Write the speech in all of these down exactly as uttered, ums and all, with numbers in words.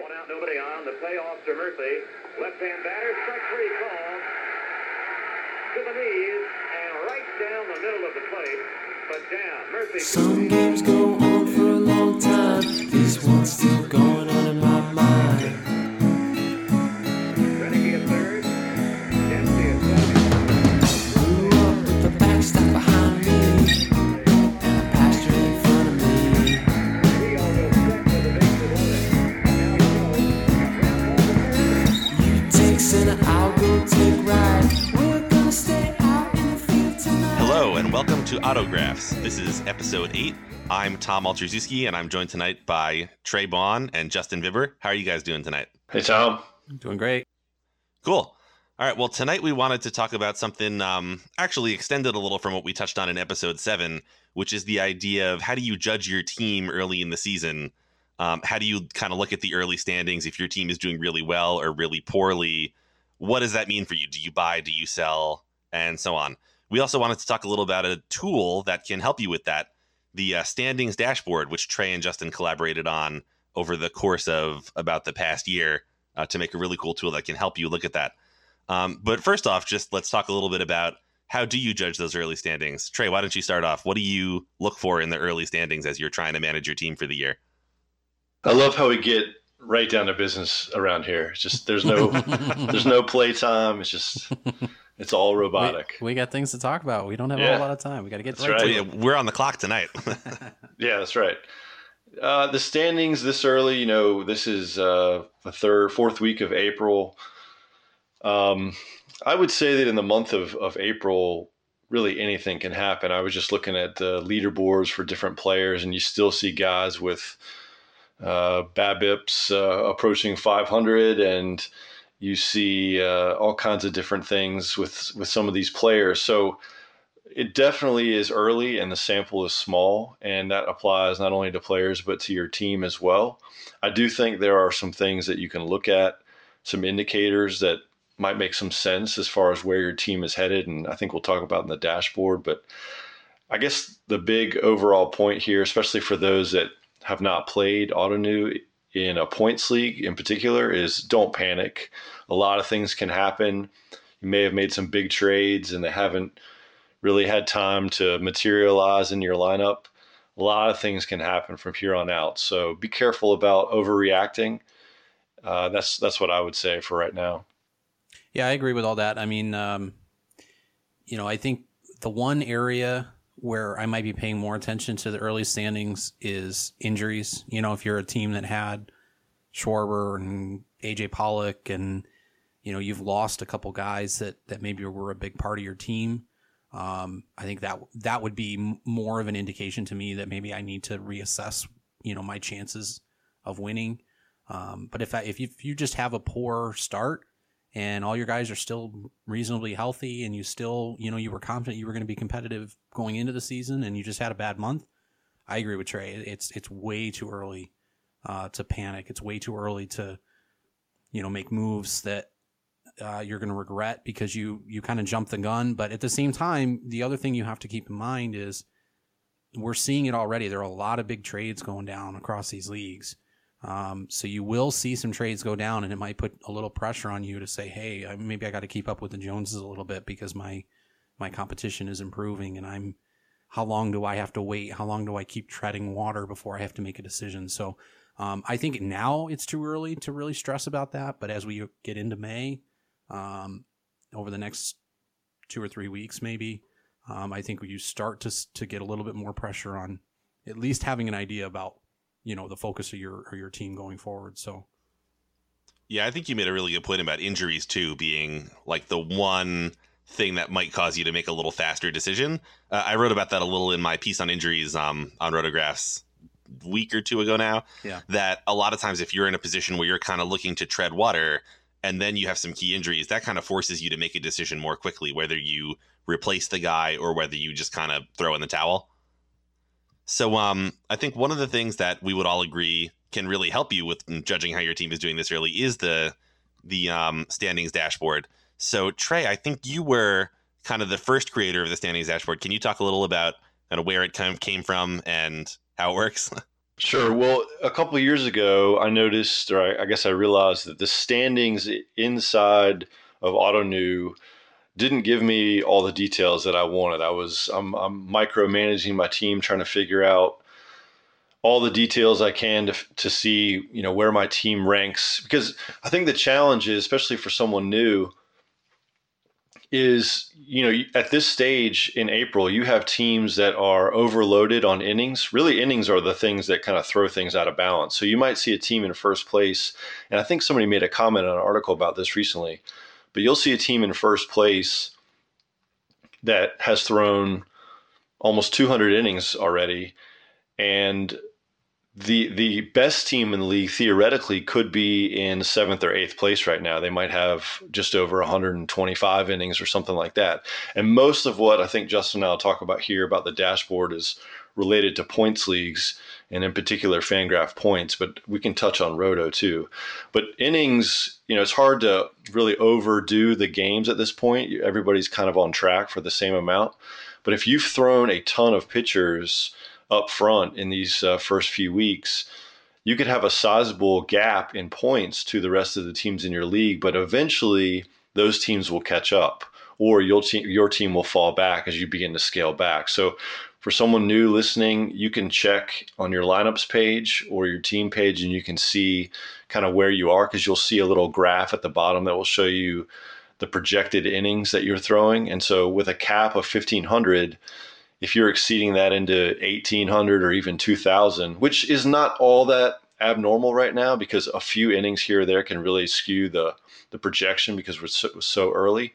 One out, nobody on. The payoff to Murphy. Left-hand batter, strike three call. To the knees and right down the middle of the plate, but down. Murphy. Some games go on for a long time. This one's still going on in my mind. Renegade third. Dempsey at second. Blew up with the backstop behind me and a pasture in front of me. You take center, I'll go take right. Hello and welcome to Rotographs. This is episode eight. I'm Tom Altrzyzewski and I'm joined tonight by Trey Bonn and Justin Viver. How are you guys doing tonight? Hey, Tom. I'm doing great. Cool. All right. Well, tonight we wanted to talk about something um, actually extended a little from what we touched on in episode seven, which is the idea of how do you judge your team early in the season? Um, how do you kind of look at the early standings if your team is doing really well or really poorly? What does that mean for you? Do you buy? Do you sell? And so on. We also wanted to talk a little about a tool that can help you with that, the uh, standings dashboard, which Trey and Justin collaborated on over the course of about the past year uh, to make a really cool tool that can help you look at that. Um, but first off, just let's talk a little bit about how do you judge those early standings? Trey, why don't you start off? What do you look for in the early standings as you're trying to manage your team for the year? I love how we get right down to business around here. It's just there's no there's no playtime. It's just... It's all robotic. We, we got things to talk about. We don't have yeah. a whole lot of time. We got to get that's right. right. To it. We're on the clock tonight. Yeah, that's right. Uh, the standings this early, you know, this is uh, the third, fourth week of April. Um, I would say that in the month of, of April, really anything can happen. I was just looking at the leaderboards for different players, and you still see guys with uh, BABIPs uh, approaching five hundred and you see uh, all kinds of different things with, with some of these players. So it definitely is early and the sample is small, and that applies not only to players but to your team as well. I do think there are some things that you can look at, some indicators that might make some sense as far as where your team is headed, and I think we'll talk about in the dashboard. But I guess the big overall point here, especially for those that have not played Ottoneu, in a points league in particular, is don't panic. A lot of things can happen. You may have made some big trades and they haven't really had time to materialize in your lineup. A lot of things can happen from here on out. So be careful about overreacting. Uh, that's that's what I would say for right now. Yeah, I agree with all that. I mean, um, you know, I think the one area where I might be paying more attention to the early standings is injuries. You know, if you're a team that had Schwarber and A J Pollock and, you know, you've lost a couple guys that, that maybe were a big part of your team. Um, I think that that would be more of an indication to me that maybe I need to reassess, you know, my chances of winning. Um, but if I, if you, if you just have a poor start and all your guys are still reasonably healthy and you still, you know, you were confident you were going to be competitive going into the season and you just had a bad month, I agree with Trey. It's it's way too early uh, to panic. It's way too early to, you know, make moves that uh, you're going to regret because you, you kind of jumped the gun. But at the same time, the other thing you have to keep in mind is we're seeing it already. There are a lot of big trades going down across these leagues. Um, so you will see some trades go down, and it might put a little pressure on you to say, hey, maybe I got to keep up with the Joneses a little bit because my, my competition is improving and I'm, how long do I have to wait? How long do I keep treading water before I have to make a decision? So, um, I think now it's too early to really stress about that. But as we get into May, um, over the next two or three weeks, maybe, um, I think you start to, to get a little bit more pressure on at least having an idea about, you know, the focus of your or your team going forward. So, yeah, I think you made a really good point about injuries too, being like the one thing that might cause you to make a little faster decision. Uh, I wrote about that a little in my piece on injuries um, on Rotographs a week or two ago now. Yeah, that a lot of times if you're in a position where you're kind of looking to tread water and then you have some key injuries, that kind of forces you to make a decision more quickly, whether you replace the guy or whether you just kind of throw in the towel. So um, I think one of the things that we would all agree can really help you with judging how your team is doing this early is the the um, standings dashboard. So Trey, I think you were kind of the first creator of the standings dashboard. Can you talk a little about kind of where it came from and how it works? Sure. Well, a couple of years ago, I noticed, or I, I guess I realized that the standings inside of Ottoneu didn't give me all the details that I wanted. I was I'm, I'm micromanaging my team, trying to figure out all the details I can to to see, you know, where my team ranks. Because I think the challenge is, especially for someone new, is, you know, at this stage in April, you have teams that are overloaded on innings. Really, innings are the things that kind of throw things out of balance. So you might see a team in first place, and I think somebody made a comment on an article about this recently, but you'll see a team in first place that has thrown almost two hundred innings already, and the the best team in the league theoretically could be in seventh or eighth place right now. They might have just over one hundred twenty-five innings or something like that. And most of what I think Justin and I will talk about here about the dashboard is related to points leagues, and in particular Fangraph points, but we can touch on Roto too. But innings, you know, it's hard to really overdo the games at this point. Everybody's kind of on track for the same amount. But if you've thrown a ton of pitchers up front in these uh, first few weeks, you could have a sizable gap in points to the rest of the teams in your league, but eventually those teams will catch up, or your te- your team will fall back as you begin to scale back. So for someone new listening, you can check on your lineups page or your team page, and you can see kind of where you are, because you'll see a little graph at the bottom that will show you the projected innings that you're throwing. And so with a cap of fifteen hundred, if you're exceeding that into eighteen hundred or even two thousand, which is not all that abnormal right now, because a few innings here or there can really skew the, the projection because we're so, so early.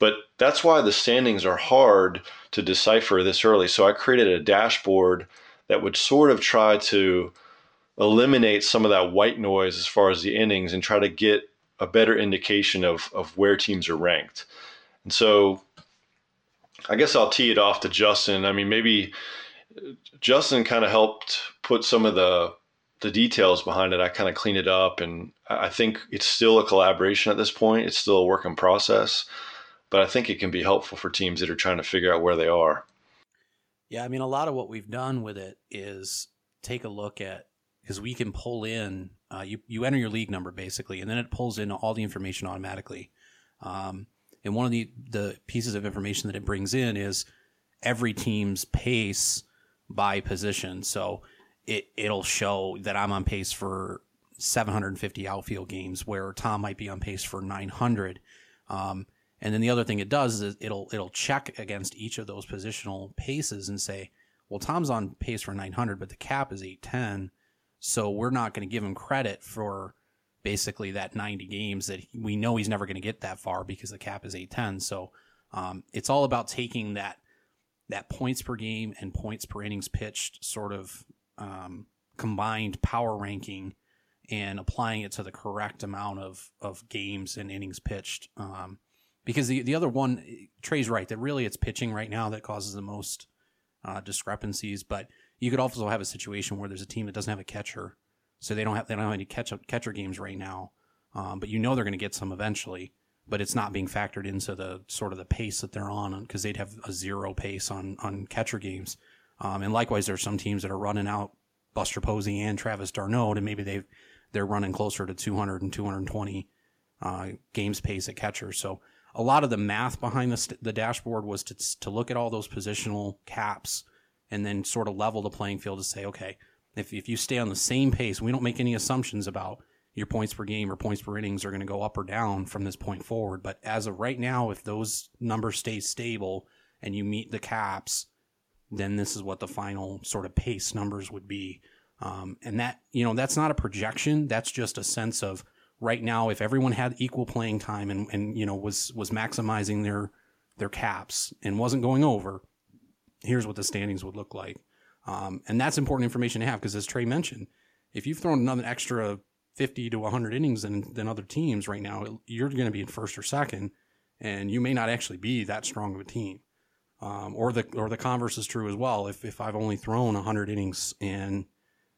But that's why the standings are hard to decipher this early. So I created a dashboard that would sort of try to eliminate some of that white noise as far as the innings and try to get a better indication of, of where teams are ranked. And so I guess I'll tee it off to Justin. I mean, maybe Justin kind of helped put some of the the details behind it. I kind of cleaned it up, and I think it's still a collaboration at this point. It's still a work in process, but I think it can be helpful for teams that are trying to figure out where they are. Yeah, I mean, a lot of what we've done with it is take a look at, because we can pull in, uh, you, you enter your league number basically, and then it pulls in all the information automatically. Um And one of the, the pieces of information that it brings in is every team's pace by position. So it, it'll show that I'm on pace for seven hundred fifty outfield games, where Tom might be on pace for nine hundred. Um, and then the other thing it does is it'll it'll check against each of those positional paces and say, well, Tom's on pace for nine hundred, but the cap is eight ten. So we're not going to give him credit for basically that ninety games that we know he's never going to get that far because the cap is eight ten. So um, it's all about taking that that points per game and points per innings pitched sort of um, combined power ranking and applying it to the correct amount of, of games and innings pitched. Um, because the, the other one, Trey's right, that really it's pitching right now that causes the most uh, discrepancies. But you could also have a situation where there's a team that doesn't have a catcher, so they don't have they don't have any catch up catcher games right now, um, but you know they're going to get some eventually. But it's not being factored into the sort of the pace that they're on, because they'd have a zero pace on on catcher games. Um, and likewise, there's some teams that are running out Buster Posey and Travis d'Arnaud, and maybe they they're running closer to two hundred and two hundred twenty uh, games pace at catcher. So a lot of the math behind this, the dashboard was to to look at all those positional caps and then sort of level the playing field to say, okay, If if you stay on the same pace, we don't make any assumptions about your points per game or points per innings are going to go up or down from this point forward. But as of right now, if those numbers stay stable and you meet the caps, then this is what the final sort of pace numbers would be. Um, and that, you know, that's not a projection. That's just a sense of right now, if everyone had equal playing time and, and you know, was was maximizing their their caps and wasn't going over, here's what the standings would look like. Um, and that's important information to have, because as Trey mentioned, if you've thrown another extra fifty to one hundred innings than, than other teams right now, you're going to be in first or second, and you may not actually be that strong of a team. Um, or the or the converse is true as well. If if I've only thrown one hundred innings and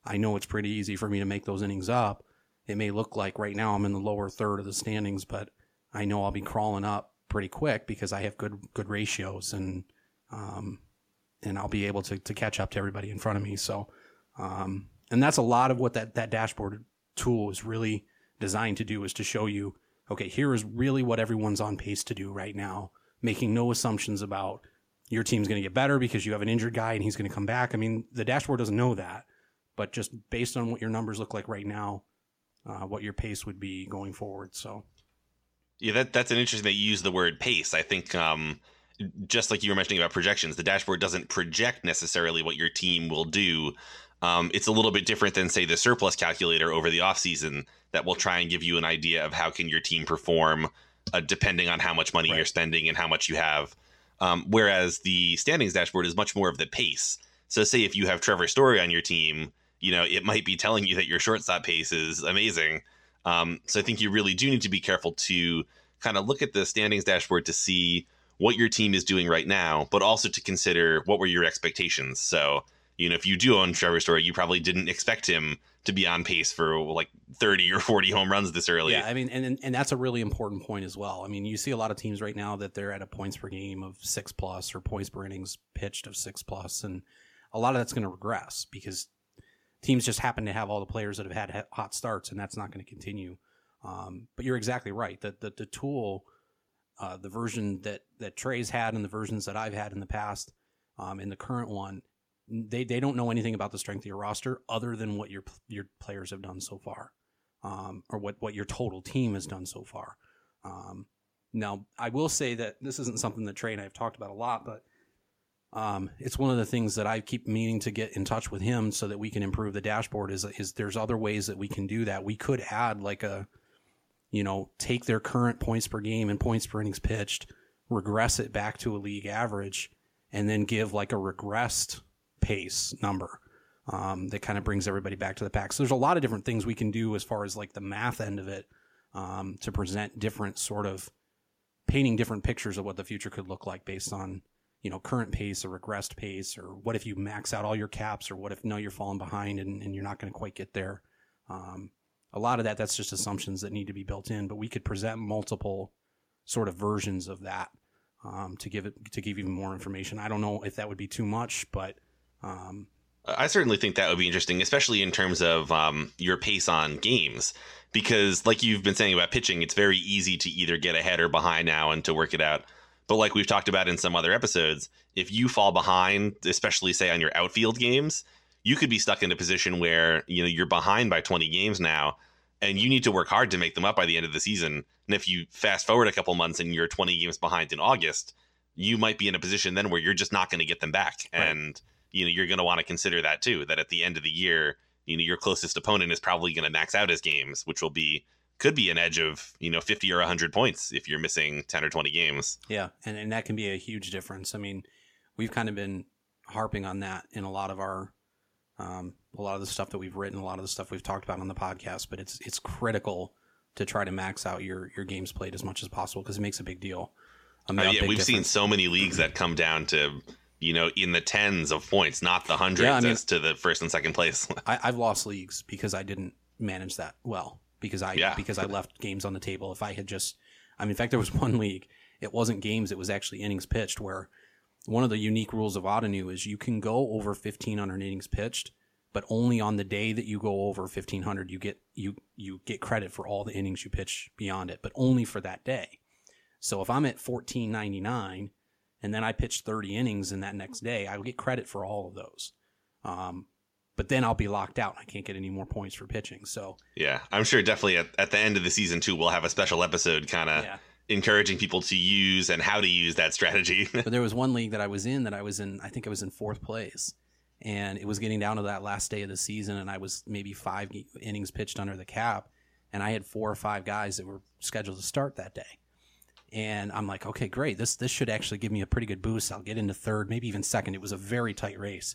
I know it's pretty easy for me to make those innings up, it may look like right now I'm in the lower third of the standings, but I know I'll be crawling up pretty quick because I have good good ratios and um, and I'll be able to, to catch up to everybody in front of me. So um, And that's a lot of what that, that dashboard tool is really designed to do, is to show you, okay, here is really what everyone's on pace to do right now, making no assumptions about your team's going to get better because you have an injured guy and he's going to come back. I mean, the dashboard doesn't know that, but just based on what your numbers look like right now, uh, what your pace would be going forward. So, yeah, that that's an interesting that you use the word pace. I think um, just like you were mentioning about projections, the dashboard doesn't project necessarily what your team will do. Um, it's a little bit different than, say, the surplus calculator over the offseason that will try and give you an idea of how can your team perform uh, depending on how much money right. you're spending and how much you have. Um, whereas the standings dashboard is much more of the pace. So say if you have Trevor Story on your team, you know, it might be telling you that your shortstop pace is amazing. Um, so I think you really do need to be careful to kind of look at the standings dashboard to see what your team is doing right now, but also to consider what were your expectations. So, you know, if you do own Trevor Story, you probably didn't expect him to be on pace for like thirty or forty home runs this early. Yeah, I mean, and and that's a really important point as well. I mean, you see a lot of teams right now that they're at a points per game of six plus or points per innings pitched of six plus, and a lot of that's going to regress because teams just happen to have all the players that have had hot starts, and that's not going to continue. Um, but you're exactly right. The, the, the tool, uh, the version that, that Trey's had and the versions that I've had in the past um, and the current one, They they don't know anything about the strength of your roster other than what your your players have done so far, um, or what, what your total team has done so far. Um, now, I will say that this isn't something that Trey and I have talked about a lot, but um, it's one of the things that I keep meaning to get in touch with him so that we can improve the dashboard. Is is there's other ways that we can do that. We could add like a, you know, take their current points per game and points per innings pitched, regress it back to a league average, and then give like a regressed pace number um, that kind of brings everybody back to the pack. So there's a lot of different things we can do as far as like the math end of it um, to present different sort of painting different pictures of what the future could look like based on, you know, current pace or regressed pace, or what if you max out all your caps, or what if no, you're falling behind and, and you're not going to quite get there. Um, a lot of that, that's just assumptions that need to be built in, but we could present multiple sort of versions of that um, to give it, to give even more information. I don't know if that would be too much, but Um, I certainly think that would be interesting, especially in terms of um, your pace on games, because like you've been saying about pitching, it's very easy to either get ahead or behind now and to work it out. But like we've talked about in some other episodes, if you fall behind, especially, say, on your outfield games, you could be stuck in a position where, you know, you're behind by twenty games now and you need to work hard to make them up by the end of the season. And if you fast forward a couple months and you're twenty games behind in August, you might be in a position then where you're just not going to get them back. Right. And you know, you're going to want to consider that, too, that at the end of the year, you know, your closest opponent is probably going to max out his games, which will be could be an edge of, you know, fifty or one hundred points if you're missing ten or twenty games. Yeah. And, and that can be a huge difference. I mean, we've kind of been harping on that in a lot of our um, a lot of the stuff that we've written, a lot of the stuff we've talked about on the podcast. But it's it's critical to try to max out your your games played as much as possible because it makes a big deal. I mean, uh, yeah, big we've difference. Seen so many leagues that come down to, you know, in the tens of points, not the hundreds, yeah, I mean, as to the first and second place. I, I've lost leagues because I didn't manage that well, because I yeah. because I left games on the table. If I had just, I mean, in fact, there was one league. It wasn't games. It was actually innings pitched, where one of the unique rules of Ottoneu is you can go over fifteen hundred innings pitched, but only on the day that you go over fifteen hundred, you get you you get credit for all the innings you pitch beyond it, but only for that day. So if I'm at fourteen ninety-nine, and then I pitched thirty innings in that next day, I will get credit for all of those. Um, but then I'll be locked out. I can't get any more points for pitching. So yeah, I'm sure definitely at, at the end of the season, too, we'll have a special episode kind of yeah. encouraging people to use and how to use that strategy. But there was one league that I was in that I was in. I think I was in fourth place, and it was getting down to that last day of the season. And I was maybe five innings pitched under the cap, and I had four or five guys that were scheduled to start that day. And I'm like, okay, great. This this should actually give me a pretty good boost. I'll get into third, maybe even second. It was a very tight race.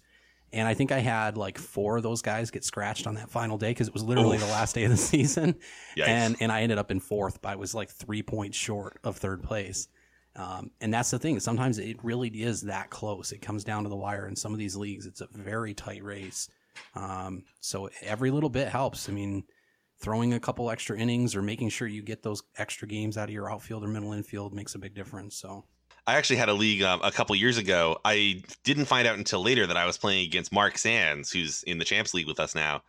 And I think I had like four of those guys get scratched on that final day because it was literally Oof. the last day of the season. Yikes. And and I ended up in fourth, but I was like three points short of third place. Um, and that's the thing. Sometimes it really is that close. It comes down to the wire in some of these leagues. It's a very tight race. Um, so every little bit helps. I mean, throwing a couple extra innings or making sure you get those extra games out of your outfield or middle infield makes a big difference. So I actually had a league um, a couple years ago. I didn't find out until later that I was playing against Mark Sands, who's in the Champs League with us now.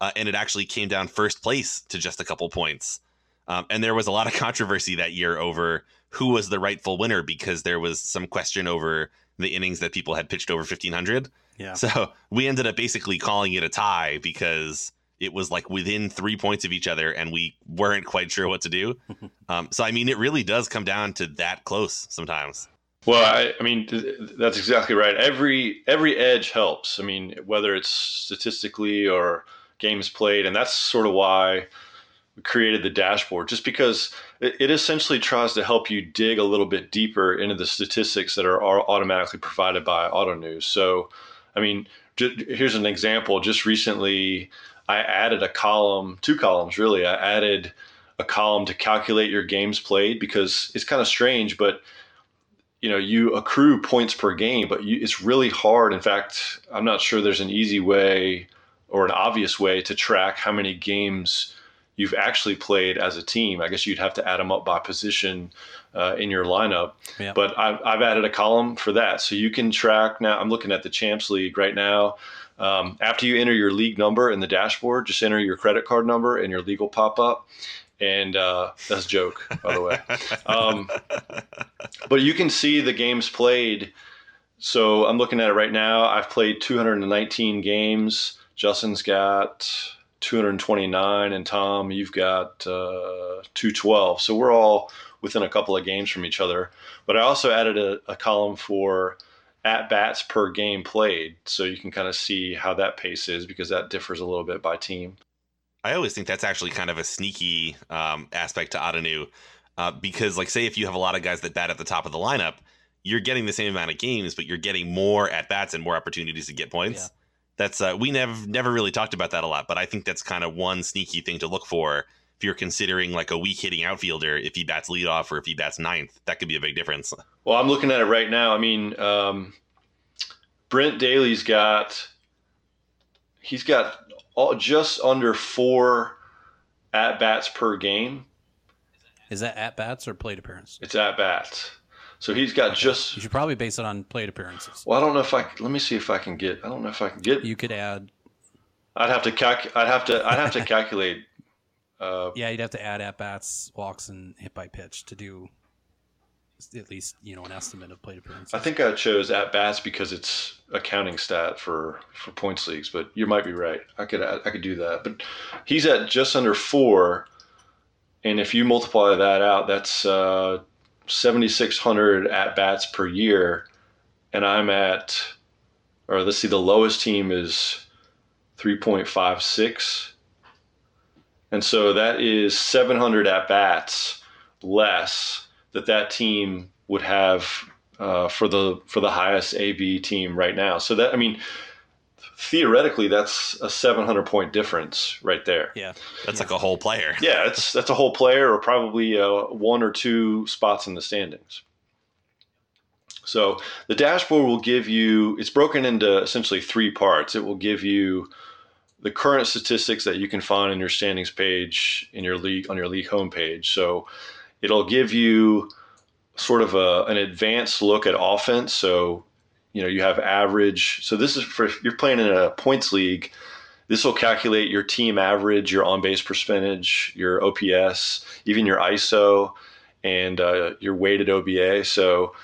Uh, and it actually came down first place to just a couple points. Um, and there was a lot of controversy that year over who was the rightful winner, because there was some question over the innings that people had pitched over fifteen hundred. Yeah. So we ended up basically calling it a tie because it was like within three points of each other and we weren't quite sure what to do. Um, so, I mean, it really does come down to that close sometimes. Well, I, I mean, that's exactly right. Every, every edge helps. I mean, whether it's statistically or games played, and that's sort of why we created the dashboard, just because it, it essentially tries to help you dig a little bit deeper into the statistics that are, are automatically provided by Ottoneu. So, I mean, just, here's an example. Just recently, I added a column, two columns really. I added a column to calculate your games played, because it's kind of strange, but you know, you accrue points per game, but you, it's really hard. In fact, I'm not sure there's an easy way or an obvious way to track how many games you've actually played as a team. I guess you'd have to add them up by position uh, in your lineup. Yeah. But I've, I've added a column for that. So you can track now. I'm looking at the Champs League right now. Um, after you enter your league number in the dashboard, just enter your credit card number and your league will pop up. And uh, that's a joke, by the way. Um, but you can see the games played. So I'm looking at it right now. I've played two hundred nineteen games. Justin's got two hundred twenty-nine, and Tom, you've got uh, two hundred twelve. So we're all within a couple of games from each other. But I also added a, a column for at-bats per game played, so you can kind of see how that pace is, because that differs a little bit by team. I always think that's actually kind of a sneaky um, aspect to Ottoneu, uh, because, like, say if you have a lot of guys that bat at the top of the lineup, you're getting the same amount of games, but you're getting more at-bats and more opportunities to get points. Yeah. That's uh, we never never really talked about that a lot, but I think that's kind of one sneaky thing to look for. If you're considering like a weak hitting outfielder, if he bats leadoff or if he bats ninth, that could be a big difference. Well, I'm looking at it right now. I mean, um, Brent Daly's got he's got all, just under four at bats per game. Is that at bats or plate appearance? It's at bats. So he's got okay. just. You should probably base it on plate appearances. Well, I don't know if I. Let me see if I can get. I don't know if I can get. You could add. I'd have to calc. I'd have to. I'd have to calculate. Uh, yeah, you'd have to add at bats, walks, and hit by pitch to do at least, you know, an estimate of plate appearances. I think I chose at bats because it's a counting stat for, for points leagues, but you might be right. I could I could do that, but he's at just under four, and if you multiply that out, that's uh, seventy-six hundred at bats per year, and I'm at, or let's see, the lowest team is three point five six. And so that is seven hundred at-bats less that that team would have uh, for the for the highest A B team right now. So that, I mean, theoretically, that's a seven hundred point difference right there. Yeah, that's yeah. like a whole player. Yeah, it's, that's a whole player, or probably uh, one or two spots in the standings. So the dashboard will give you – it's broken into essentially three parts. It will give you – the current statistics that you can find in your standings page in your league on your league homepage. So it'll give you sort of a, an advanced look at offense. So, you know, you have average. So this is for, if you're playing in a points league, this will calculate your team average, your on-base percentage, your O P S, even your I S O, and uh, your weighted O B A. So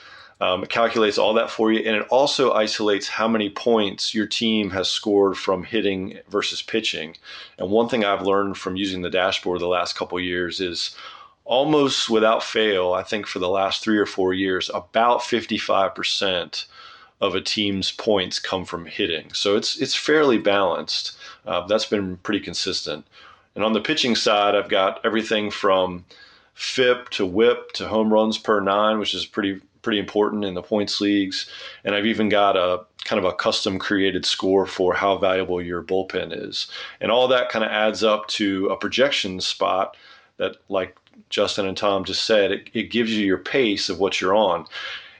um, it calculates all that for you, and it also isolates how many points your team has scored from hitting versus pitching. And one thing I've learned from using the dashboard the last couple of years is almost without fail, I think for the last three or four years, about fifty-five percent of a team's points come from hitting. So it's it's fairly balanced. Uh, that's been pretty consistent. And on the pitching side, I've got everything from F I P to WHIP to home runs per nine, which is pretty pretty important in the points leagues. And I've even got a kind of a custom created score for how valuable your bullpen is. And all that kind of adds up to a projection spot that, like Justin and Tom just said, it, it gives you your pace of what you're on.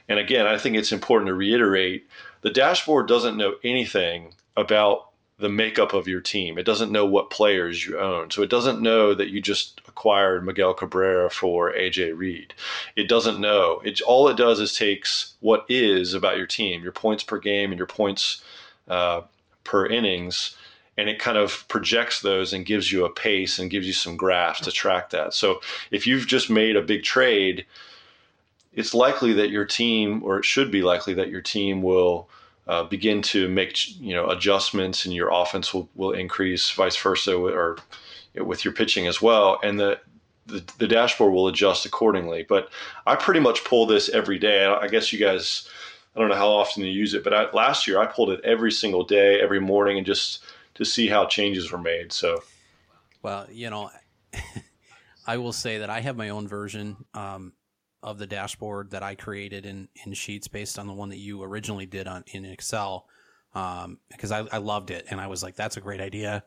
And again, I think it's important to reiterate, the dashboard doesn't know anything about the makeup of your team. It doesn't know what players you own. So it doesn't know that you just acquired Miguel Cabrera for A J Reed. It doesn't know. It, all it does is takes what is about your team, your points per game and your points uh, per innings, and it kind of projects those and gives you a pace and gives you some graphs to track that. So if you've just made a big trade, it's likely that your team, or it should be likely that your team will uh, begin to make, you know, adjustments, and your offense will, will increase, vice versa, or you know, with your pitching as well. And the, the, the dashboard will adjust accordingly. But I pretty much pull this every day. I guess you guys, I don't know how often you use it, but I, last year I pulled it every single day, every morning, and just to see how changes were made. So, well, you know, I will say that I have my own version um, of the dashboard that I created in, in Sheets based on the one that you originally did on in Excel, um, because I, I loved it. And I was like, that's a great idea.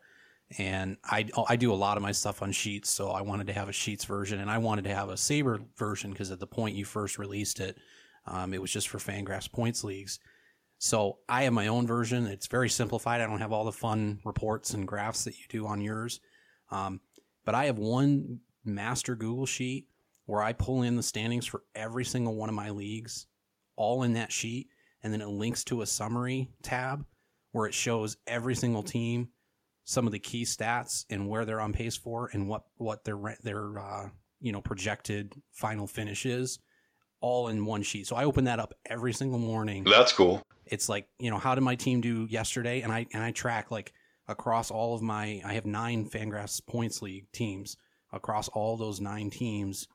And I, I do a lot of my stuff on Sheets. So I wanted to have a Sheets version, and I wanted to have a Sabre version, because at the point you first released it, um, it was just for Fangraphs points leagues. So I have my own version. It's very simplified. I don't have all the fun reports and graphs that you do on yours. Um, but I have one master Google sheet where I pull in the standings for every single one of my leagues, all in that sheet. And then it links to a summary tab where it shows every single team, some of the key stats and where they're on pace for, and what, what their, their uh, you know, projected final finish is, all in one sheet. So I open that up every single morning. That's cool. It's like, you know, how did my team do yesterday? And I and I track, like, across all of my, I have nine Fangraphs Points League teams. Across all those nine teams,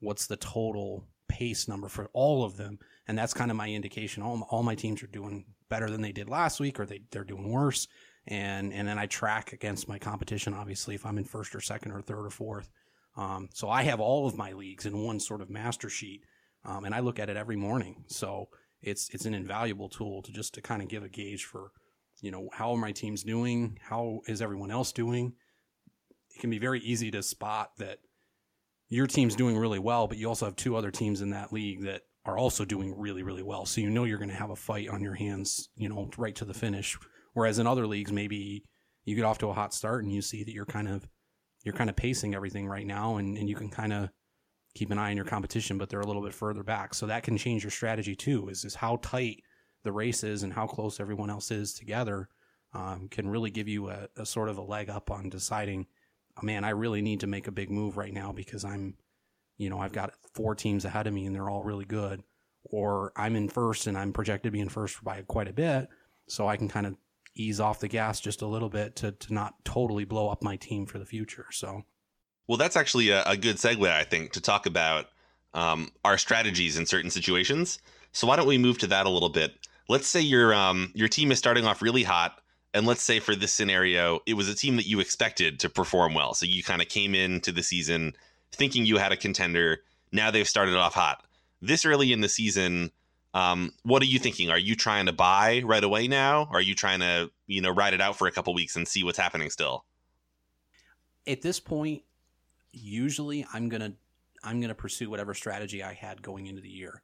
what's the total pace number for all of them? And that's kind of my indication. All my, all my teams are doing better than they did last week, or they, they're doing worse. And and then I track against my competition, obviously, if I'm in first or second or third or fourth. Um, so I have all of my leagues in one sort of master sheet, um, and I look at it every morning. So it's it's an invaluable tool to just to kind of give a gauge for, you know, how are my teams doing? How is everyone else doing? It can be very easy to spot that your team's doing really well, but you also have two other teams in that league that are also doing really, really well. So you know you're going to have a fight on your hands, you know, right to the finish. Whereas in other leagues, maybe you get off to a hot start and you see that you're kind of you're kind of pacing everything right now, and, and you can kind of keep an eye on your competition, but they're a little bit further back. So that can change your strategy too, is, is how tight the race is and how close everyone else is together um, can really give you a, a sort of a leg up on deciding, oh, man, I really need to make a big move right now because I'm, you know, I've got four teams ahead of me and they're all really good, or I'm in first and I'm projected to be in first by quite a bit. So I can kind of ease off the gas just a little bit to, to not totally blow up my team for the future. So. Well, that's actually a, a good segue, I think, to talk about um, our strategies in certain situations. So why don't we move to that a little bit? Let's say your um, your team is starting off really hot, and let's say for this scenario, it was a team that you expected to perform well. So you kind of came into the season thinking you had a contender. Now they've started off hot. This early in the season, um, what are you thinking? Are you trying to buy right away now? Are you trying to, you know, ride it out for a couple weeks and see what's happening still? At this point, usually I'm going to I'm going to pursue whatever strategy I had going into the year.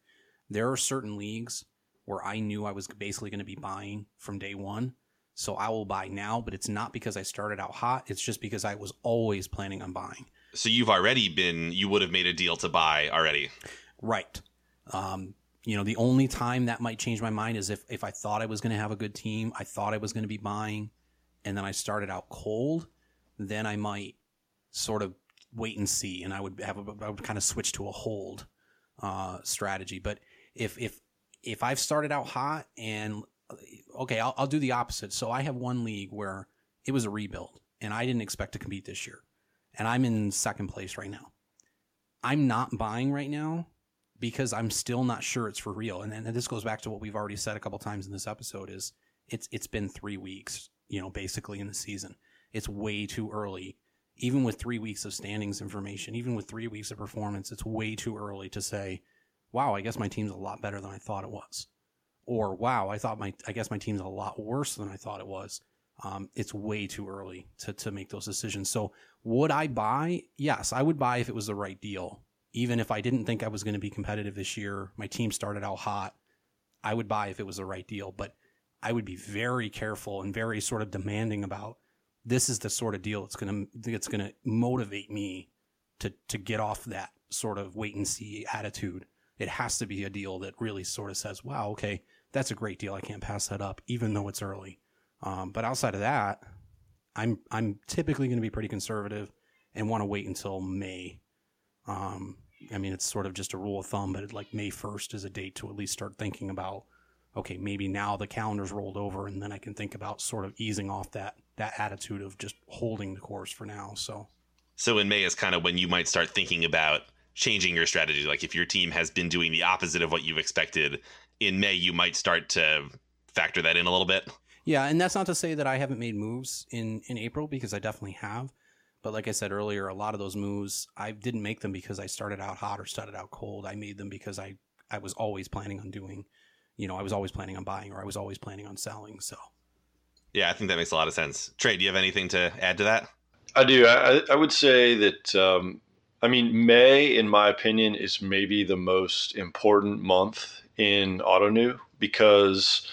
There are certain leagues where I knew I was basically going to be buying from day one. So I will buy now, but it's not because I started out hot. It's just because I was always planning on buying. So you've already been you would have made a deal to buy already. Right. Um, you know, the only time that might change my mind is if, if I thought I was going to have a good team, I thought I was going to be buying, and then I started out cold, then I might sort of wait and see, and I would have a, I would kind of switch to a hold uh, strategy. But if if if I've started out hot and okay, I'll, I'll do the opposite. So I have one league where it was a rebuild, and I didn't expect to compete this year, and I'm in second place right now. I'm not buying right now because I'm still not sure it's for real. And, and this goes back to what we've already said a couple times in this episode: is it's it's been three weeks, you know, basically in the season. It's way too early. Even with three weeks of standings information, even with three weeks of performance, it's way too early to say, wow, I guess my team's a lot better than I thought it was. Or, wow, I thought my, I guess my team's a lot worse than I thought it was. Um, it's way too early to, to make those decisions. So would I buy? Yes, I would buy if it was the right deal. Even if I didn't think I was going to be competitive this year, my team started out hot, I would buy if it was the right deal. But I would be very careful and very sort of demanding about, this is the sort of deal that's going to, that's going to motivate me to to get off that sort of wait and see attitude. It has to be a deal that really sort of says, wow, okay, that's a great deal. I can't pass that up, even though it's early. Um, but outside of that, I'm I'm typically going to be pretty conservative and want to wait until May. Um, I mean, it's sort of just a rule of thumb, but like May first is a date to at least start thinking about, okay, maybe now the calendar's rolled over and then I can think about sort of easing off that that attitude of just holding the course for now. So, so in May is kind of when you might start thinking about changing your strategy. Like if your team has been doing the opposite of what you've expected, in May you might start to factor that in a little bit. Yeah, and that's not to say that I haven't made moves in, in April, because I definitely have. But like I said earlier, a lot of those moves, I didn't make them because I started out hot or started out cold. I made them because I, I was always planning on doing, you know, I was always planning on buying, or I was always planning on selling. So, yeah, I think that makes a lot of sense. Trey, do you have anything to add to that? I do. I, I would say that, um, I mean, May, in my opinion, is maybe the most important month in Ottoneu, because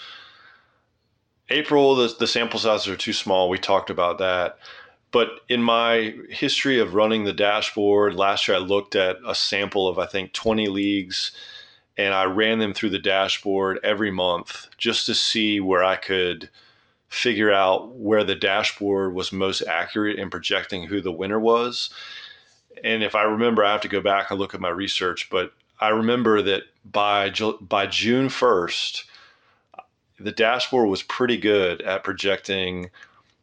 April, the, the sample sizes are too small. We talked about that. But in my history of running the dashboard, last year I looked at a sample of, I think, twenty leagues, and I ran them through the dashboard every month just to see where I could figure out where the dashboard was most accurate in projecting who the winner was. And if I remember, I have to go back and look at my research, but I remember that by by June first, the dashboard was pretty good at projecting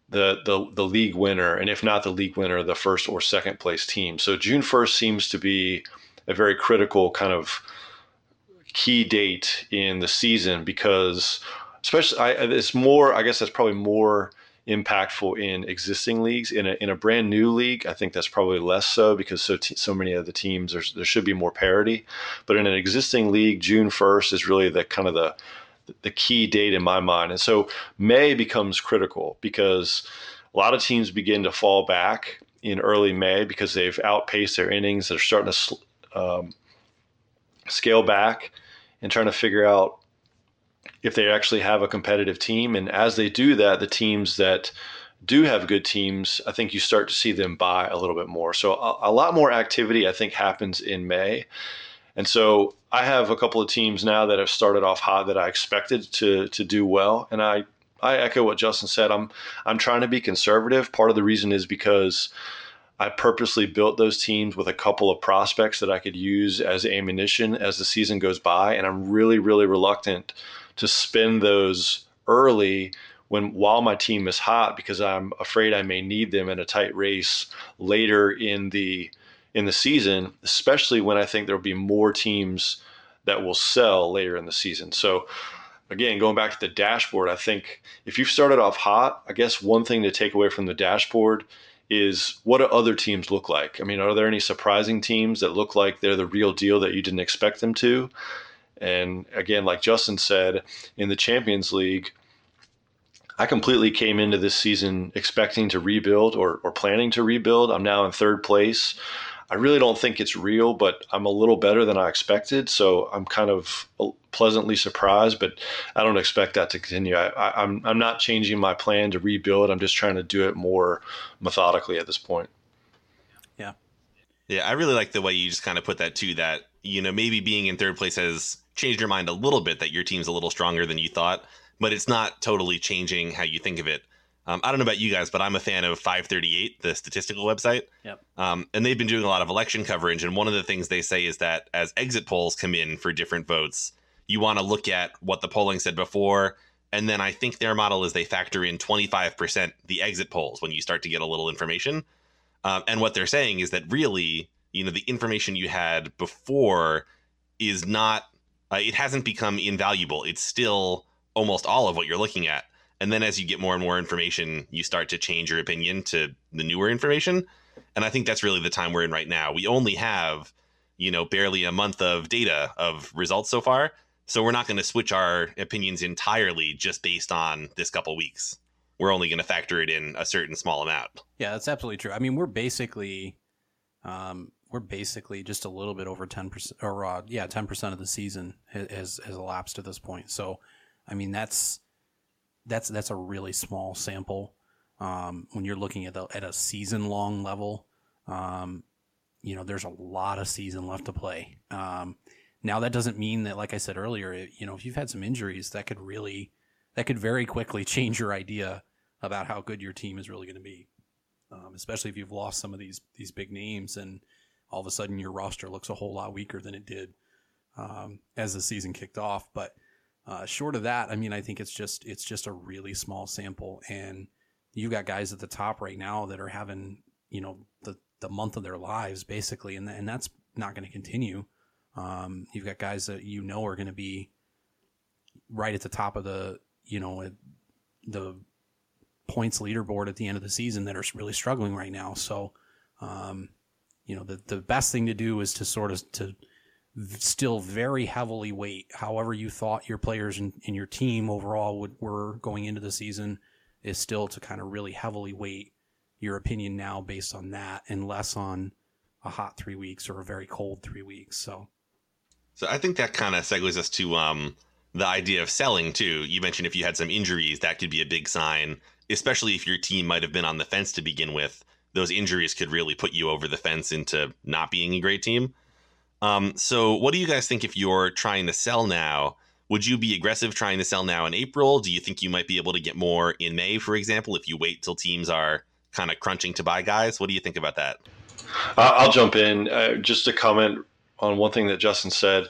the the the league winner, and if not the league winner, the first or second place team. So June first seems to be a very critical kind of key date in the season, because especially I, it's more, I guess that's probably more impactful in existing leagues. In a in a brand new league, I think that's probably less so, because so t- so many of the teams, there's, there should be more parity. But in an existing league, June first is really the kind of the the key date in my mind. And so May becomes critical because a lot of teams begin to fall back in early May because they've outpaced their innings. They're starting to um, scale back and trying to figure out if they actually have a competitive team. And as they do that, the teams that do have good teams, I think you start to see them buy a little bit more. So a, a lot more activity, I think, happens in May. And so I have a couple of teams now that have started off hot that I expected to to do well. And I, I echo what Justin said. I'm I'm trying to be conservative. Part of the reason is because I purposely built those teams with a couple of prospects that I could use as ammunition as the season goes by. And I'm really, really reluctant to spend those early when while my team is hot, because I'm afraid I may need them in a tight race later in the in the season, especially when I think there'll be more teams that will sell later in the season. So again, going back to the dashboard, I think if you've started off hot, I guess one thing to take away from the dashboard is, what do other teams look like? I mean, are there any surprising teams that look like they're the real deal that you didn't expect them to? And again, like Justin said, in the Champions League, I completely came into this season expecting to rebuild or, or planning to rebuild. I'm now in third place. I really don't think it's real, but I'm a little better than I expected. So I'm kind of pleasantly surprised, but I don't expect that to continue. I, I, I'm I'm not changing my plan to rebuild. I'm just trying to do it more methodically at this point. Yeah. Yeah, I really like the way you just kind of put that too, that, you know, maybe being in third place has changed your mind a little bit, that your team's a little stronger than you thought, but it's not totally changing how you think of it. Um, I don't know about you guys, but I'm a fan of five thirty-eight, the statistical website. Yep. Um, and they've been doing a lot of election coverage. And one of the things they say is that as exit polls come in for different votes, you want to look at what the polling said before. And then I think their model is they factor in twenty-five percent the exit polls when you start to get a little information. Um, and what they're saying is that really, you know, the information you had before is not, uh, it hasn't become invaluable. It's still almost all of what you're looking at. And then as you get more and more information, you start to change your opinion to the newer information. And I think that's really the time we're in right now. We only have, you know, barely a month of data of results so far. So we're not going to switch our opinions entirely just based on this couple weeks. We're only going to factor it in a certain small amount. Yeah, that's absolutely true. I mean, we're basically, um, we're basically just a little bit over ten percent or uh, yeah, ten percent of the season has, has elapsed at this point. So, I mean, that's, That's that's a really small sample um, when you're looking at the, at a season long level. Um, you know, there's a lot of season left to play. Um, now that doesn't mean that, like I said earlier, it, you know, if you've had some injuries, that could really, that could very quickly change your idea about how good your team is really going to be. Um, especially if you've lost some of these, these big names, and all of a sudden your roster looks a whole lot weaker than it did um, as the season kicked off. But uh, short of that, I mean, I think it's just, it's just a really small sample, and you've got guys at the top right now that are having, you know, the, the month of their lives basically. And, and that's not going to continue. Um, you've got guys that, you know, are going to be right at the top of the, you know, the points leaderboard at the end of the season that are really struggling right now. So, um, you know, the, the best thing to do is to sort of, to still very heavily weight however you thought your players and, and your team overall would, were going into the season, is still to kind of really heavily weight your opinion now based on that, and less on a hot three weeks or a very cold three weeks. So, so I think that kind of segues us to um, the idea of selling too. You mentioned if you had some injuries, that could be a big sign, especially if your team might have been on the fence to begin with. Those injuries could really put you over the fence into not being a great team. Um, so what do you guys think if you're trying to sell now? Would you be aggressive trying to sell now in April? Do you think you might be able to get more in May, for example, if you wait till teams are kind of crunching to buy guys? What do you think about that? Uh, I'll jump in. Uh, just to comment on one thing that Justin said.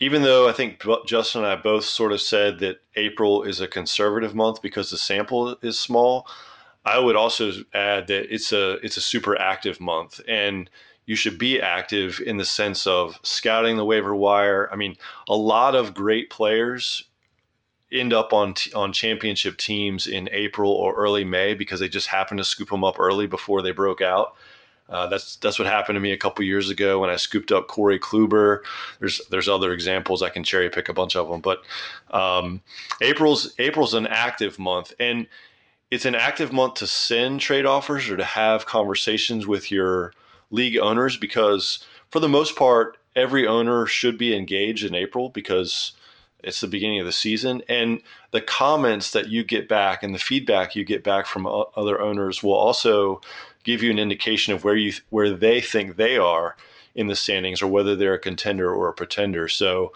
Even though I think Justin and I both sort of said that April is a conservative month because the sample is small, I would also add that it's a it's a super active month, and you should be active in the sense of scouting the waiver wire. I mean, a lot of great players end up on t- on championship teams in April or early May because they just happened to scoop them up early before they broke out. Uh, that's that's what happened to me a couple years ago when I scooped up Corey Kluber. There's there's other examples. I can cherry pick a bunch of them, but um, April's April's an active month, and it's an active month to send trade offers or to have conversations with your league owners, because for the most part, every owner should be engaged in April because it's the beginning of the season. And the comments that you get back and the feedback you get back from other owners will also give you an indication of where you where they think they are in the standings, or whether they're a contender or a pretender. So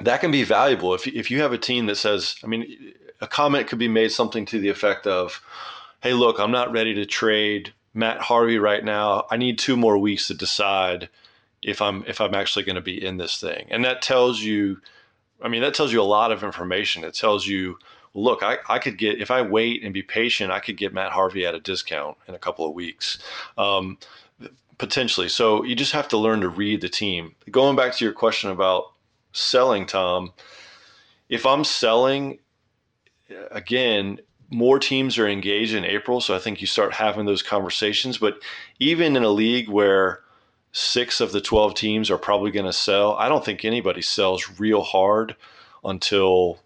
that can be valuable. If, if you have a team that says, I mean, a comment could be made something to the effect of, hey, look, I'm not ready to trade Matt Harvey right now. I need two more weeks to decide if I'm if I'm actually going to be in this thing. And that tells you, I mean, that tells you a lot of information. It tells you, look, I, I could get, if I wait and be patient, I could get Matt Harvey at a discount in a couple of weeks, um, potentially. So you just have to learn to read the team. Going back to your question about selling, Tom, if I'm selling, again, more teams are engaged in April, so I think you start having those conversations. But even in a league where six of the twelve teams are probably going to sell, I don't think anybody sells real hard until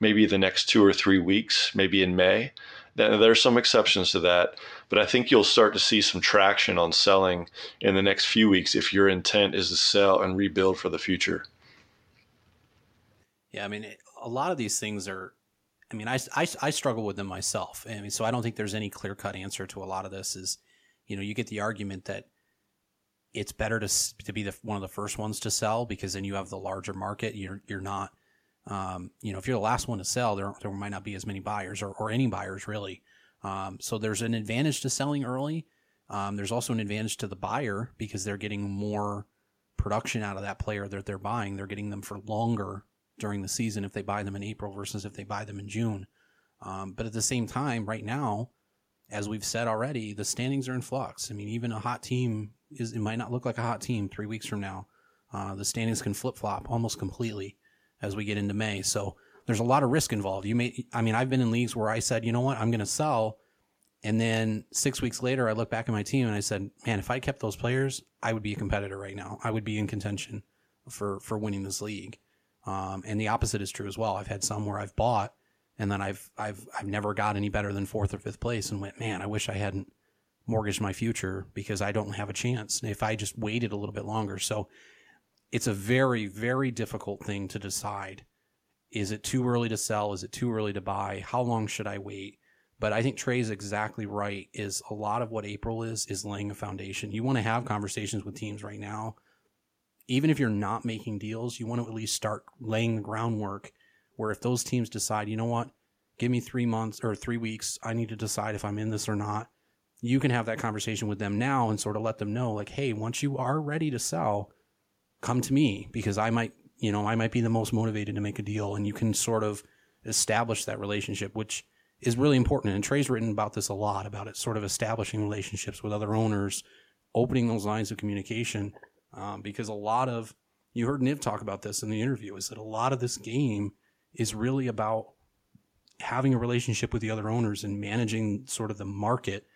maybe the next two or three weeks, maybe in May. There are some exceptions to that, but I think you'll start to see some traction on selling in the next few weeks if your intent is to sell and rebuild for the future. Yeah, I mean, a lot of these things are, I mean, I, I, I struggle with them myself. I mean, so I don't think there's any clear-cut answer to a lot of this. Is, you know, you get the argument that it's better to to be the one of the first ones to sell because then you have the larger market. You're you're not, um, you know, if you're the last one to sell, there there might not be as many buyers or, or any buyers really. Um, so there's an advantage to selling early. Um, there's also an advantage to the buyer because they're getting more production out of that player that they're buying. They're getting them for longer during the season if they buy them in April versus if they buy them in June. Um, but at the same time, right now, as we've said already, the standings are in flux. I mean, even a hot team, is it might not look like a hot team three weeks from now. Uh, the standings can flip-flop almost completely as we get into May. So there's a lot of risk involved. You may, I mean, I've been in leagues where I said, you know what, I'm going to sell. And then six weeks later, I look back at my team and I said, man, if I kept those players, I would be a competitor right now. I would be in contention for, for winning this league. Um, and the opposite is true as well. I've had some where I've bought and then I've, I've, I've never got any better than fourth or fifth place and went, man, I wish I hadn't mortgaged my future because I don't have a chance if I just waited a little bit longer. So it's a very, very difficult thing to decide. Is it too early to sell? Is it too early to buy? How long should I wait? But I think Trey's exactly right. Is a lot of what April is, is laying a foundation. You want to have conversations with teams right now. Even if you're not making deals, you want to at least start laying the groundwork where if those teams decide, you know what, give me three months or three weeks, I need to decide if I'm in this or not. You can have that conversation with them now and sort of let them know, like, hey, once you are ready to sell, come to me, because I might, you know, I might be the most motivated to make a deal. And you can sort of establish that relationship, which is really important. And Trey's written about this a lot, about it sort of establishing relationships with other owners, opening those lines of communication. Um, because a lot of, you heard Niv talk about this in the interview, is that a lot of this game is really about having a relationship with the other owners and managing sort of the market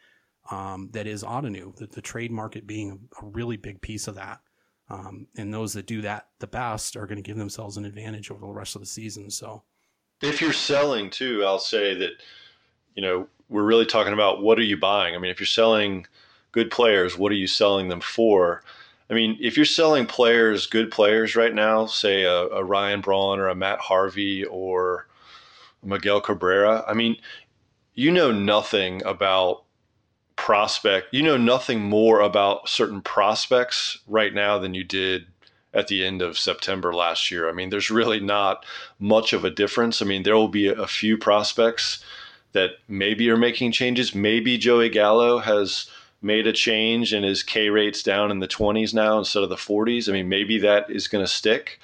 um, that is Ottoneu, the, the trade market being a really big piece of that. Um, and those that do that the best are going to give themselves an advantage over the rest of the season. So if you're selling too, I'll say that, you know, we're really talking about what are you buying? I mean, if you're selling good players, what are you selling them for? I mean, if you're selling players, good players right now, say a, a Ryan Braun or a Matt Harvey or Miguel Cabrera, I mean, you know nothing about prospect. You know nothing more about certain prospects right now than you did at the end of September last year. I mean, there's really not much of a difference. I mean, there will be a few prospects that maybe are making changes. Maybe Joey Gallo has made a change and his K rate's down in the twenties now instead of the forties. I mean, maybe that is going to stick,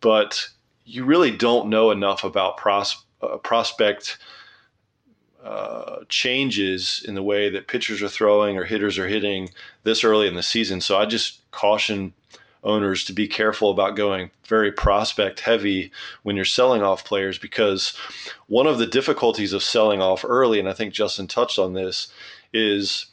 but you really don't know enough about pros- uh, prospect uh, changes in the way that pitchers are throwing or hitters are hitting this early in the season. So I just caution owners to be careful about going very prospect heavy when you're selling off players, because one of the difficulties of selling off early, and I think Justin touched on this, is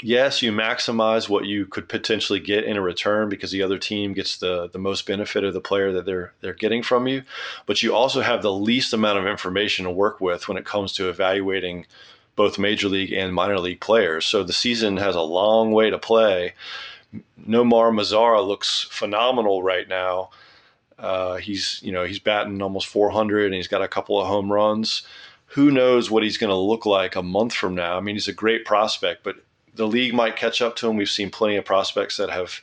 yes, you maximize what you could potentially get in a return because the other team gets the, the most benefit of the player that they're they're getting from you, but you also have the least amount of information to work with when it comes to evaluating both major league and minor league players. So the season has a long way to play. Nomar Mazara looks phenomenal right now. Uh, he's you know he's batting almost four hundred and he's got a couple of home runs. Who knows what he's going to look like a month from now? I mean, he's a great prospect, but the league might catch up to him. We've seen plenty of prospects that have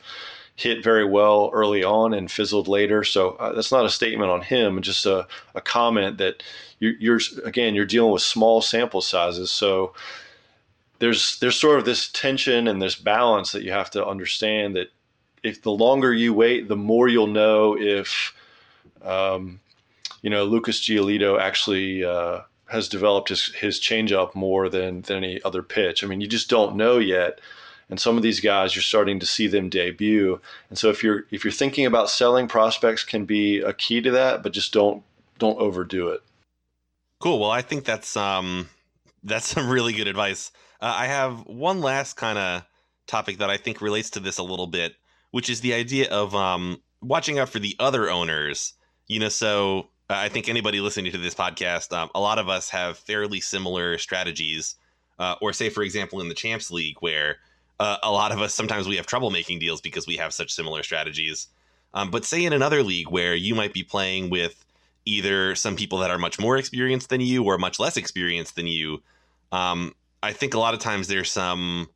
hit very well early on and fizzled later. So uh, that's not a statement on him, just a, a comment that you're, you're, again, you're dealing with small sample sizes. So there's there's sort of this tension and this balance that you have to understand, that if the longer you wait, the more you'll know if, um, you know, Lucas Giolito actually uh, – has developed his, his changeup more than, than any other pitch. I mean, you just don't know yet. And some of these guys, you're starting to see them debut. And so if you're if you're thinking about selling, prospects can be a key to that, but just don't don't overdo it. Cool. Well, I think that's um that's some really good advice. Uh, I have one last kind of topic that I think relates to this a little bit, which is the idea of um watching out for the other owners. You know, so I think anybody listening to this podcast, um, a lot of us have fairly similar strategies, uh, or say, for example, in the Champs League, where uh, a lot of us, sometimes we have trouble making deals because we have such similar strategies. Um, but say in another league where you might be playing with either some people that are much more experienced than you or much less experienced than you. Um, I think a lot of times there's some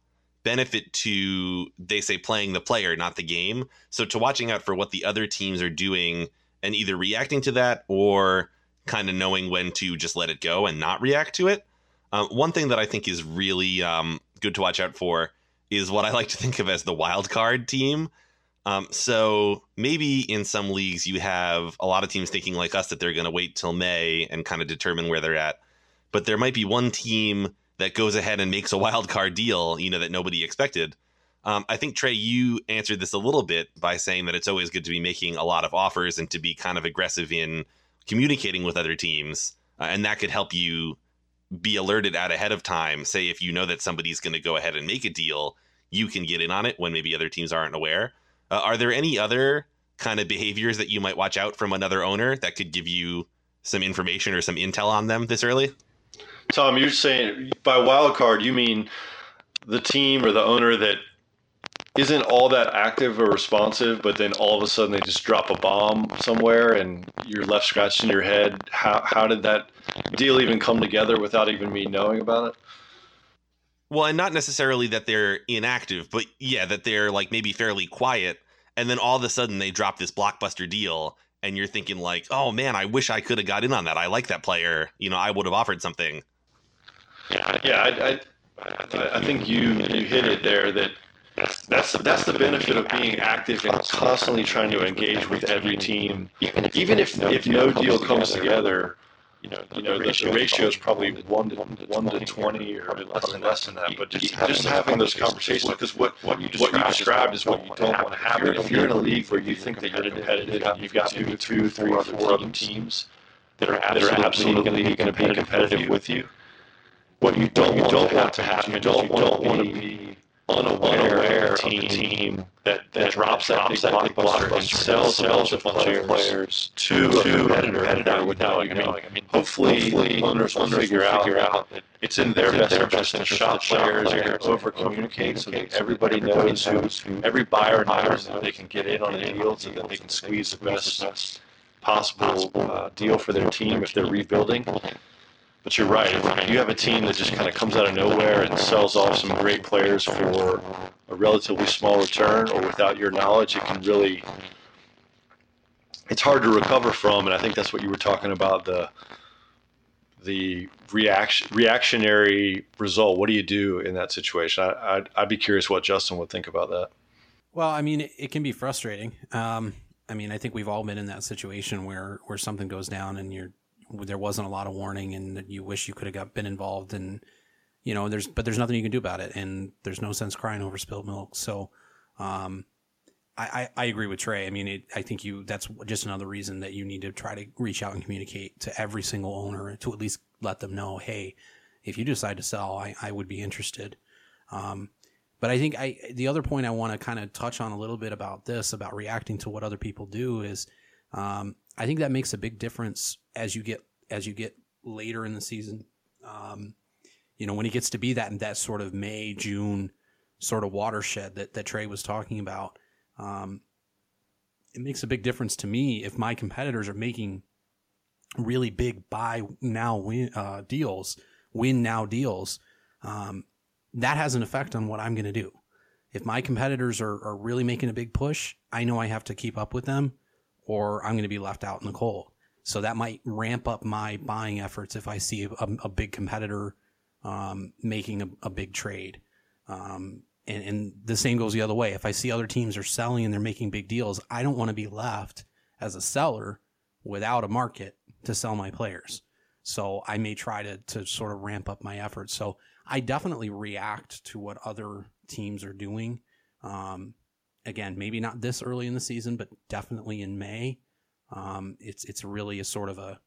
benefit to, they say, playing the player, not the game. So to watching out for what the other teams are doing and either reacting to that or kind of knowing when to just let it go and not react to it. Um, one thing that I think is really um, good to watch out for is what I like to think of as the wild card team. Um, so maybe in some leagues you have a lot of teams thinking like us that they're going to wait till May and kind of determine where they're at. But there might be one team that goes ahead and makes a wild card deal, you know, that nobody expected. Um, I think, Trey, you answered this a little bit by saying that it's always good to be making a lot of offers and to be kind of aggressive in communicating with other teams. Uh, and that could help you be alerted out ahead of time. Say if you know that somebody's going to go ahead and make a deal, you can get in on it when maybe other teams aren't aware. Uh, are there any other kind of behaviors that you might watch out from another owner that could give you some information or some intel on them this early? Tom, you're saying by wild card, you mean the team or the owner that isn't all that active or responsive, but then all of a sudden they just drop a bomb somewhere and you're left scratching your head. How how did that deal even come together without even me knowing about it? Well, and not necessarily that they're inactive, but yeah, that they're like maybe fairly quiet. And then all of a sudden they drop this blockbuster deal and you're thinking like, oh man, I wish I could have got in on that. I like that player. You know, I would have offered something. Yeah, I, I, I, think, I think you you hit it there. That that's that's the benefit of being active and constantly trying to engage with every team. Even if if no deal comes together, you know, you know the, the ratio is probably one to one to twenty or less than less than that. But just just having those conversations, because what what you described is what you don't want to happen. If you're in a league where you think that you're competitive, you've got two, two, three, or four other teams that are absolutely going to be competitive with you. What you don't you don't want to happen, you don't want to be unaware of a team that, that drops that big blockbuster and sells sells a bunch of players to a competitor without you knowing. I mean, hopefully owners will figure out that it's in their best interest to shop players and over communicate so that everybody knows who every buyer knows that they can get in on a deal so that they can squeeze the best possible uh, deal for their team if they're rebuilding. But you're right. If you have a team that just kind of comes out of nowhere and sells off some great players for a relatively small return or without your knowledge, it can really – it's hard to recover from. And I think that's what you were talking about, the the reaction, reactionary result. What do you do in that situation? I, I'd, I'd be curious what Justin would think about that. Well, I mean, it can be frustrating. Um, I mean, I think we've all been in that situation where, where something goes down and you're – there wasn't a lot of warning and you wish you could have got been involved, and you know, there's, but there's nothing you can do about it, and there's no sense crying over spilled milk. So um, I, I, I agree with Trey. I mean, it, I think you, that's just another reason that you need to try to reach out and communicate to every single owner to at least let them know, hey, if you decide to sell, I, I would be interested. Um, but I think I, the other point I want to kind of touch on a little bit about this, about reacting to what other people do is um, I think that makes a big difference as you get as you get later in the season. Um, you know, when it gets to be that that sort of May, June sort of watershed that, that Trey was talking about, um, it makes a big difference to me if my competitors are making really big buy now win, uh, deals, win now deals. Um, that has an effect on what I'm going to do. If my competitors are, are really making a big push, I know I have to keep up with them, or I'm going to be left out in the cold. So that might ramp up my buying efforts if I see a, a big competitor um, making a, a big trade. Um, and, and the same goes the other way. If I see other teams are selling and they're making big deals, I don't want to be left as a seller without a market to sell my players. So I may try to, to sort of ramp up my efforts. So I definitely react to what other teams are doing. Um, again, maybe not this early in the season, but definitely in May. Um, it's it's really a sort of a,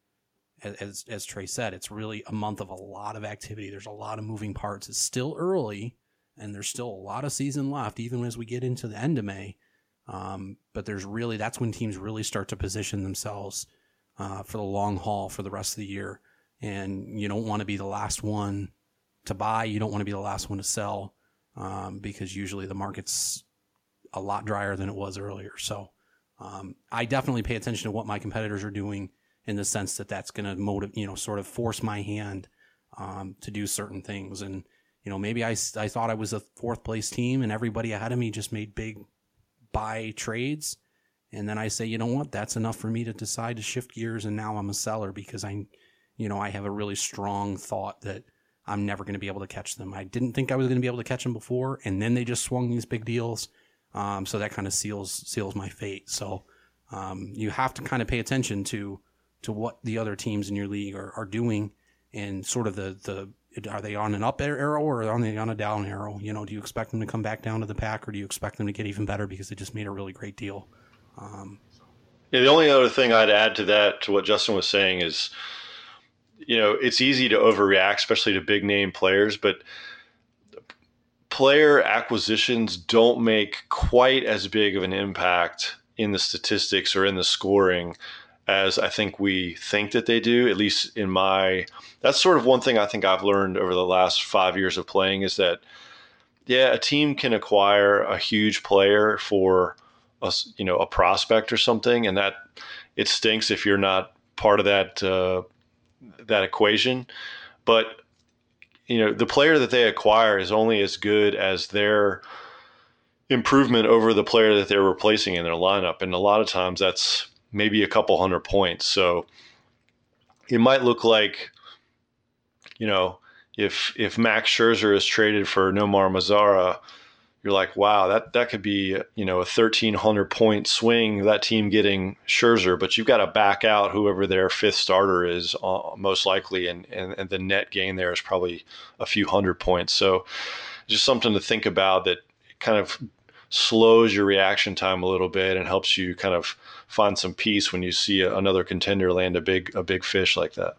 as as Trey said, it's really a month of a lot of activity. There's a lot of moving parts. It's still early, and there's still a lot of season left, even as we get into the end of May. Um, but there's really, that's when teams really start to position themselves uh, for the long haul for the rest of the year. And you don't want to be the last one to buy. You don't want to be the last one to sell um, because usually the market's a lot drier than it was earlier. So. Um, I definitely pay attention to what my competitors are doing in the sense that that's going to motivate, you know, sort of force my hand um, to do certain things. And, you know, maybe I, I thought I was a fourth place team and everybody ahead of me just made big buy trades. And then I say, you know what, that's enough for me to decide to shift gears. And now I'm a seller because I, you know, I have a really strong thought that I'm never going to be able to catch them. I didn't think I was going to be able to catch them before. And then they just swung these big deals. Um, so that kind of seals seals my fate. So um, you have to kind of pay attention to to what the other teams in your league are, are doing, and sort of the, the are they on an up arrow or are they on a down arrow? You know, do you expect them to come back down to the pack, or do you expect them to get even better because they just made a really great deal? Um, yeah, the only other thing I'd add to that, to what Justin was saying, is you know it's easy to overreact, especially to big name players, but player acquisitions don't make quite as big of an impact in the statistics or in the scoring as I think we think that they do, at least in my – that's sort of one thing I think I've learned over the last five years of playing is that, yeah, a team can acquire a huge player for a, you know, a prospect or something, and that it stinks if you're not part of that uh, that equation. But, you know, the player that they acquire is only as good as their improvement over the player that they're replacing in their lineup. And a lot of times that's maybe a couple hundred points. So it might look like, you know, if if Max Scherzer is traded for Nomar Mazara, you're like, wow, that, that could be, you know, a thirteen hundred point swing, that team getting Scherzer. But you've got to back out whoever their fifth starter is, uh, most likely, and, and, and the net gain there is probably a few hundred points. So just something to think about that kind of slows your reaction time a little bit and helps you kind of find some peace when you see a, another contender land a big a big fish like that.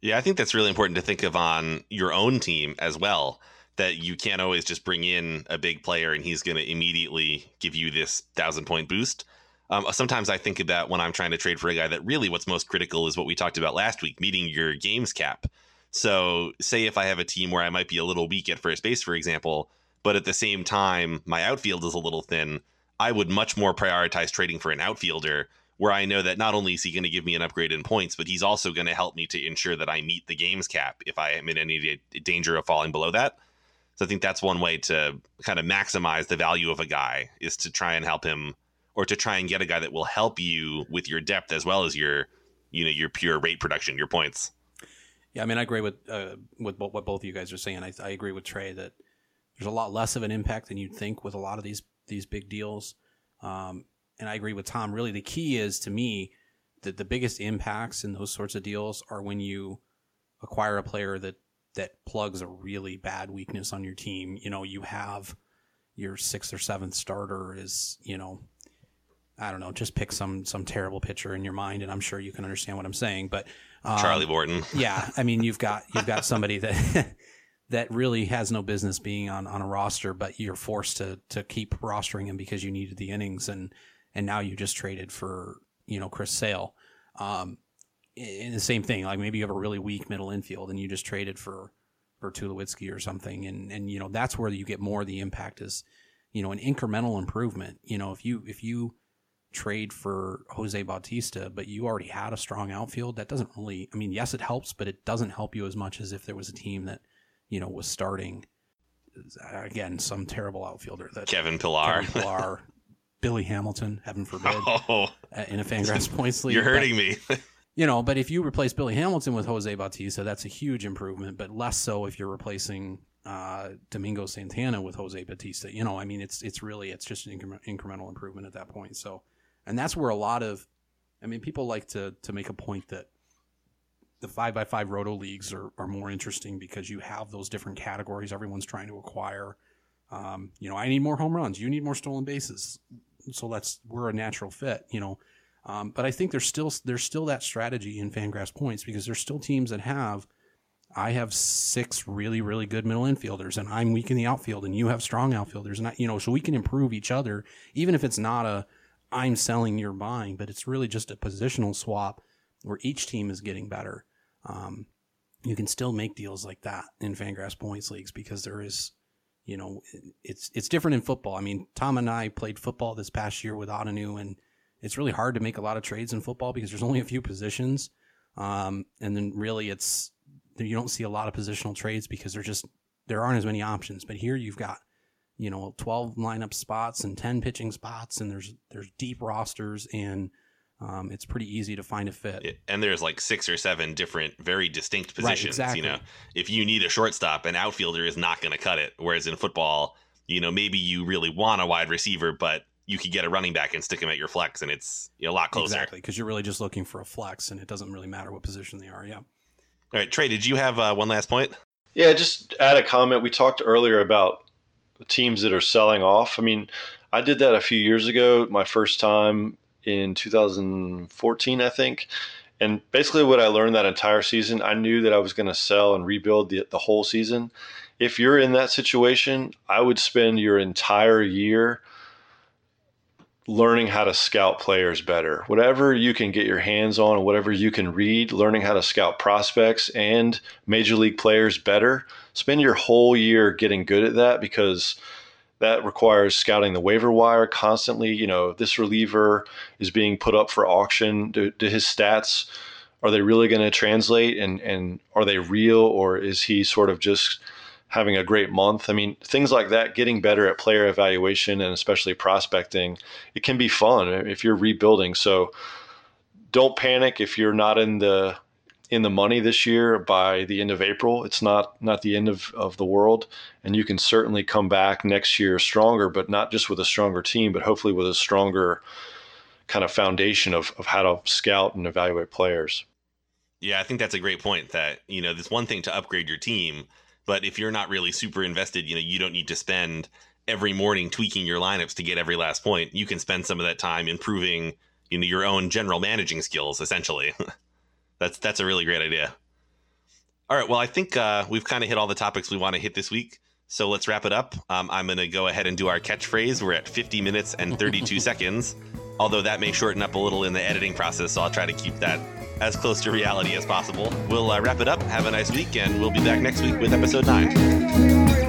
Yeah, I think that's really important to think of on your own team as well, that you can't always just bring in a big player and he's going to immediately give you this thousand point boost. Um, sometimes I think of that when I'm trying to trade for a guy that really what's most critical is what we talked about last week, meeting your games cap. So say if I have a team where I might be a little weak at first base, for example, but at the same time, my outfield is a little thin, I would much more prioritize trading for an outfielder where I know that not only is he going to give me an upgrade in points, but he's also going to help me to ensure that I meet the games cap if I am in any danger of falling below that. So I think that's one way to kind of maximize the value of a guy, is to try and help him, or to try and get a guy that will help you with your depth as well as your, you know, your pure rate production, your points. Yeah, I mean, I agree with uh, with what both of you guys are saying. I, I agree with Trey that there's a lot less of an impact than you'd think with a lot of these these big deals. Um, and I agree with Tom. Really, the key is, to me, that the biggest impacts in those sorts of deals are when you acquire a player that that plugs a really bad weakness on your team. You know, you have your sixth or seventh starter is, you know, I don't know, just pick some some terrible pitcher in your mind, and I'm sure you can understand what I'm saying. But um, Charlie Morton. Yeah, I mean, you've got you've got somebody that that really has no business being on, on a roster, but you're forced to to keep rostering him because you needed the innings, and and now you just traded for, you know, Chris Sale. Um, And the same thing, like maybe you have a really weak middle infield and you just traded for, for Tulowitzki or something. And, and, you know, that's where you get more of the impact is, you know, an incremental improvement. You know, if you, if you trade for Jose Bautista, but you already had a strong outfield, that doesn't really, I mean, yes, it helps, but it doesn't help you as much as if there was a team that, you know, was starting, again, some terrible outfielder that Kevin Pillar, Kevin Pillar Billy Hamilton, heaven forbid, oh. in a Fangraphs points league. You're hurting but, me. You know, but if you replace Billy Hamilton with Jose Bautista, that's a huge improvement, but less so if you're replacing uh, Domingo Santana with Jose Bautista. You know, I mean, it's it's really, it's just an incre- incremental improvement at that point. So, and that's where a lot of, I mean, people like to to make a point that the five by five roto leagues are, are more interesting because you have those different categories everyone's trying to acquire. Um, you know, I need more home runs. You need more stolen bases. So that's, we're a natural fit, you know. Um, but I think there's still there's still that strategy in Fangraphs points because there's still teams that have, I have six really, really good middle infielders and I'm weak in the outfield and you have strong outfielders. And I, you know, so we can improve each other, even if it's not a I'm selling, you're buying, but it's really just a positional swap where each team is getting better. Um, you can still make deals like that in Fangraphs points leagues because there is, you know, it's it's different in football. I mean, Tom and I played football this past year with Ottoneu, and it's really hard to make a lot of trades in football because there's only a few positions. Um, and then really it's, you don't see a lot of positional trades because they're just, there aren't as many options, but here you've got, you know, twelve lineup spots and ten pitching spots, and there's, there's deep rosters, and um, it's pretty easy to find a fit. It, and there's like six or seven different, very distinct positions. Right, exactly. You know, if you need a shortstop, an outfielder is not going to cut it. Whereas in football, you know, maybe you really want a wide receiver, but you could get a running back and stick him at your flex, and it's a lot closer. Exactly, because you're really just looking for a flex, and it doesn't really matter what position they are. Yeah. All right, Trey, did you have uh, one last point? Yeah, just add a comment. We talked earlier about the teams that are selling off. I mean, I did that a few years ago, my first time in two thousand fourteen, I think. And basically what I learned that entire season, I knew that I was going to sell and rebuild the, the whole season. If you're in that situation, I would spend your entire year learning how to scout players better. Whatever you can get your hands on, whatever you can read, learning how to scout prospects and major league players better. Spend your whole year getting good at that, because that requires scouting the waiver wire constantly. You know, this reliever is being put up for auction. Do, do his stats are they really going to translate, and, and are they real, or is he sort of just having a great month? I mean, things like that, getting better at player evaluation and especially prospecting, it can be fun if you're rebuilding. So don't panic if you're not in the in the money this year by the end of April. It's not not the end of, of the world, and you can certainly come back next year stronger, but not just with a stronger team, but hopefully with a stronger kind of foundation of, of how to scout and evaluate players. Yeah, I think that's a great point that, you know, it's one thing to upgrade your team, but if you're not really super invested, you know, you don't need to spend every morning tweaking your lineups to get every last point. You can spend some of that time improving, you know, your own general managing skills, essentially. That's that's a really great idea. All right. Well, I think uh, we've kind of hit all the topics we want to hit this week. So let's wrap it up. Um, I'm going to go ahead and do our catchphrase. We're at fifty minutes and thirty-two seconds, although that may shorten up a little in the editing process. So I'll try to keep that as close to reality as possible. We'll uh, wrap it up. Have a nice week, and we'll be back next week with episode nine.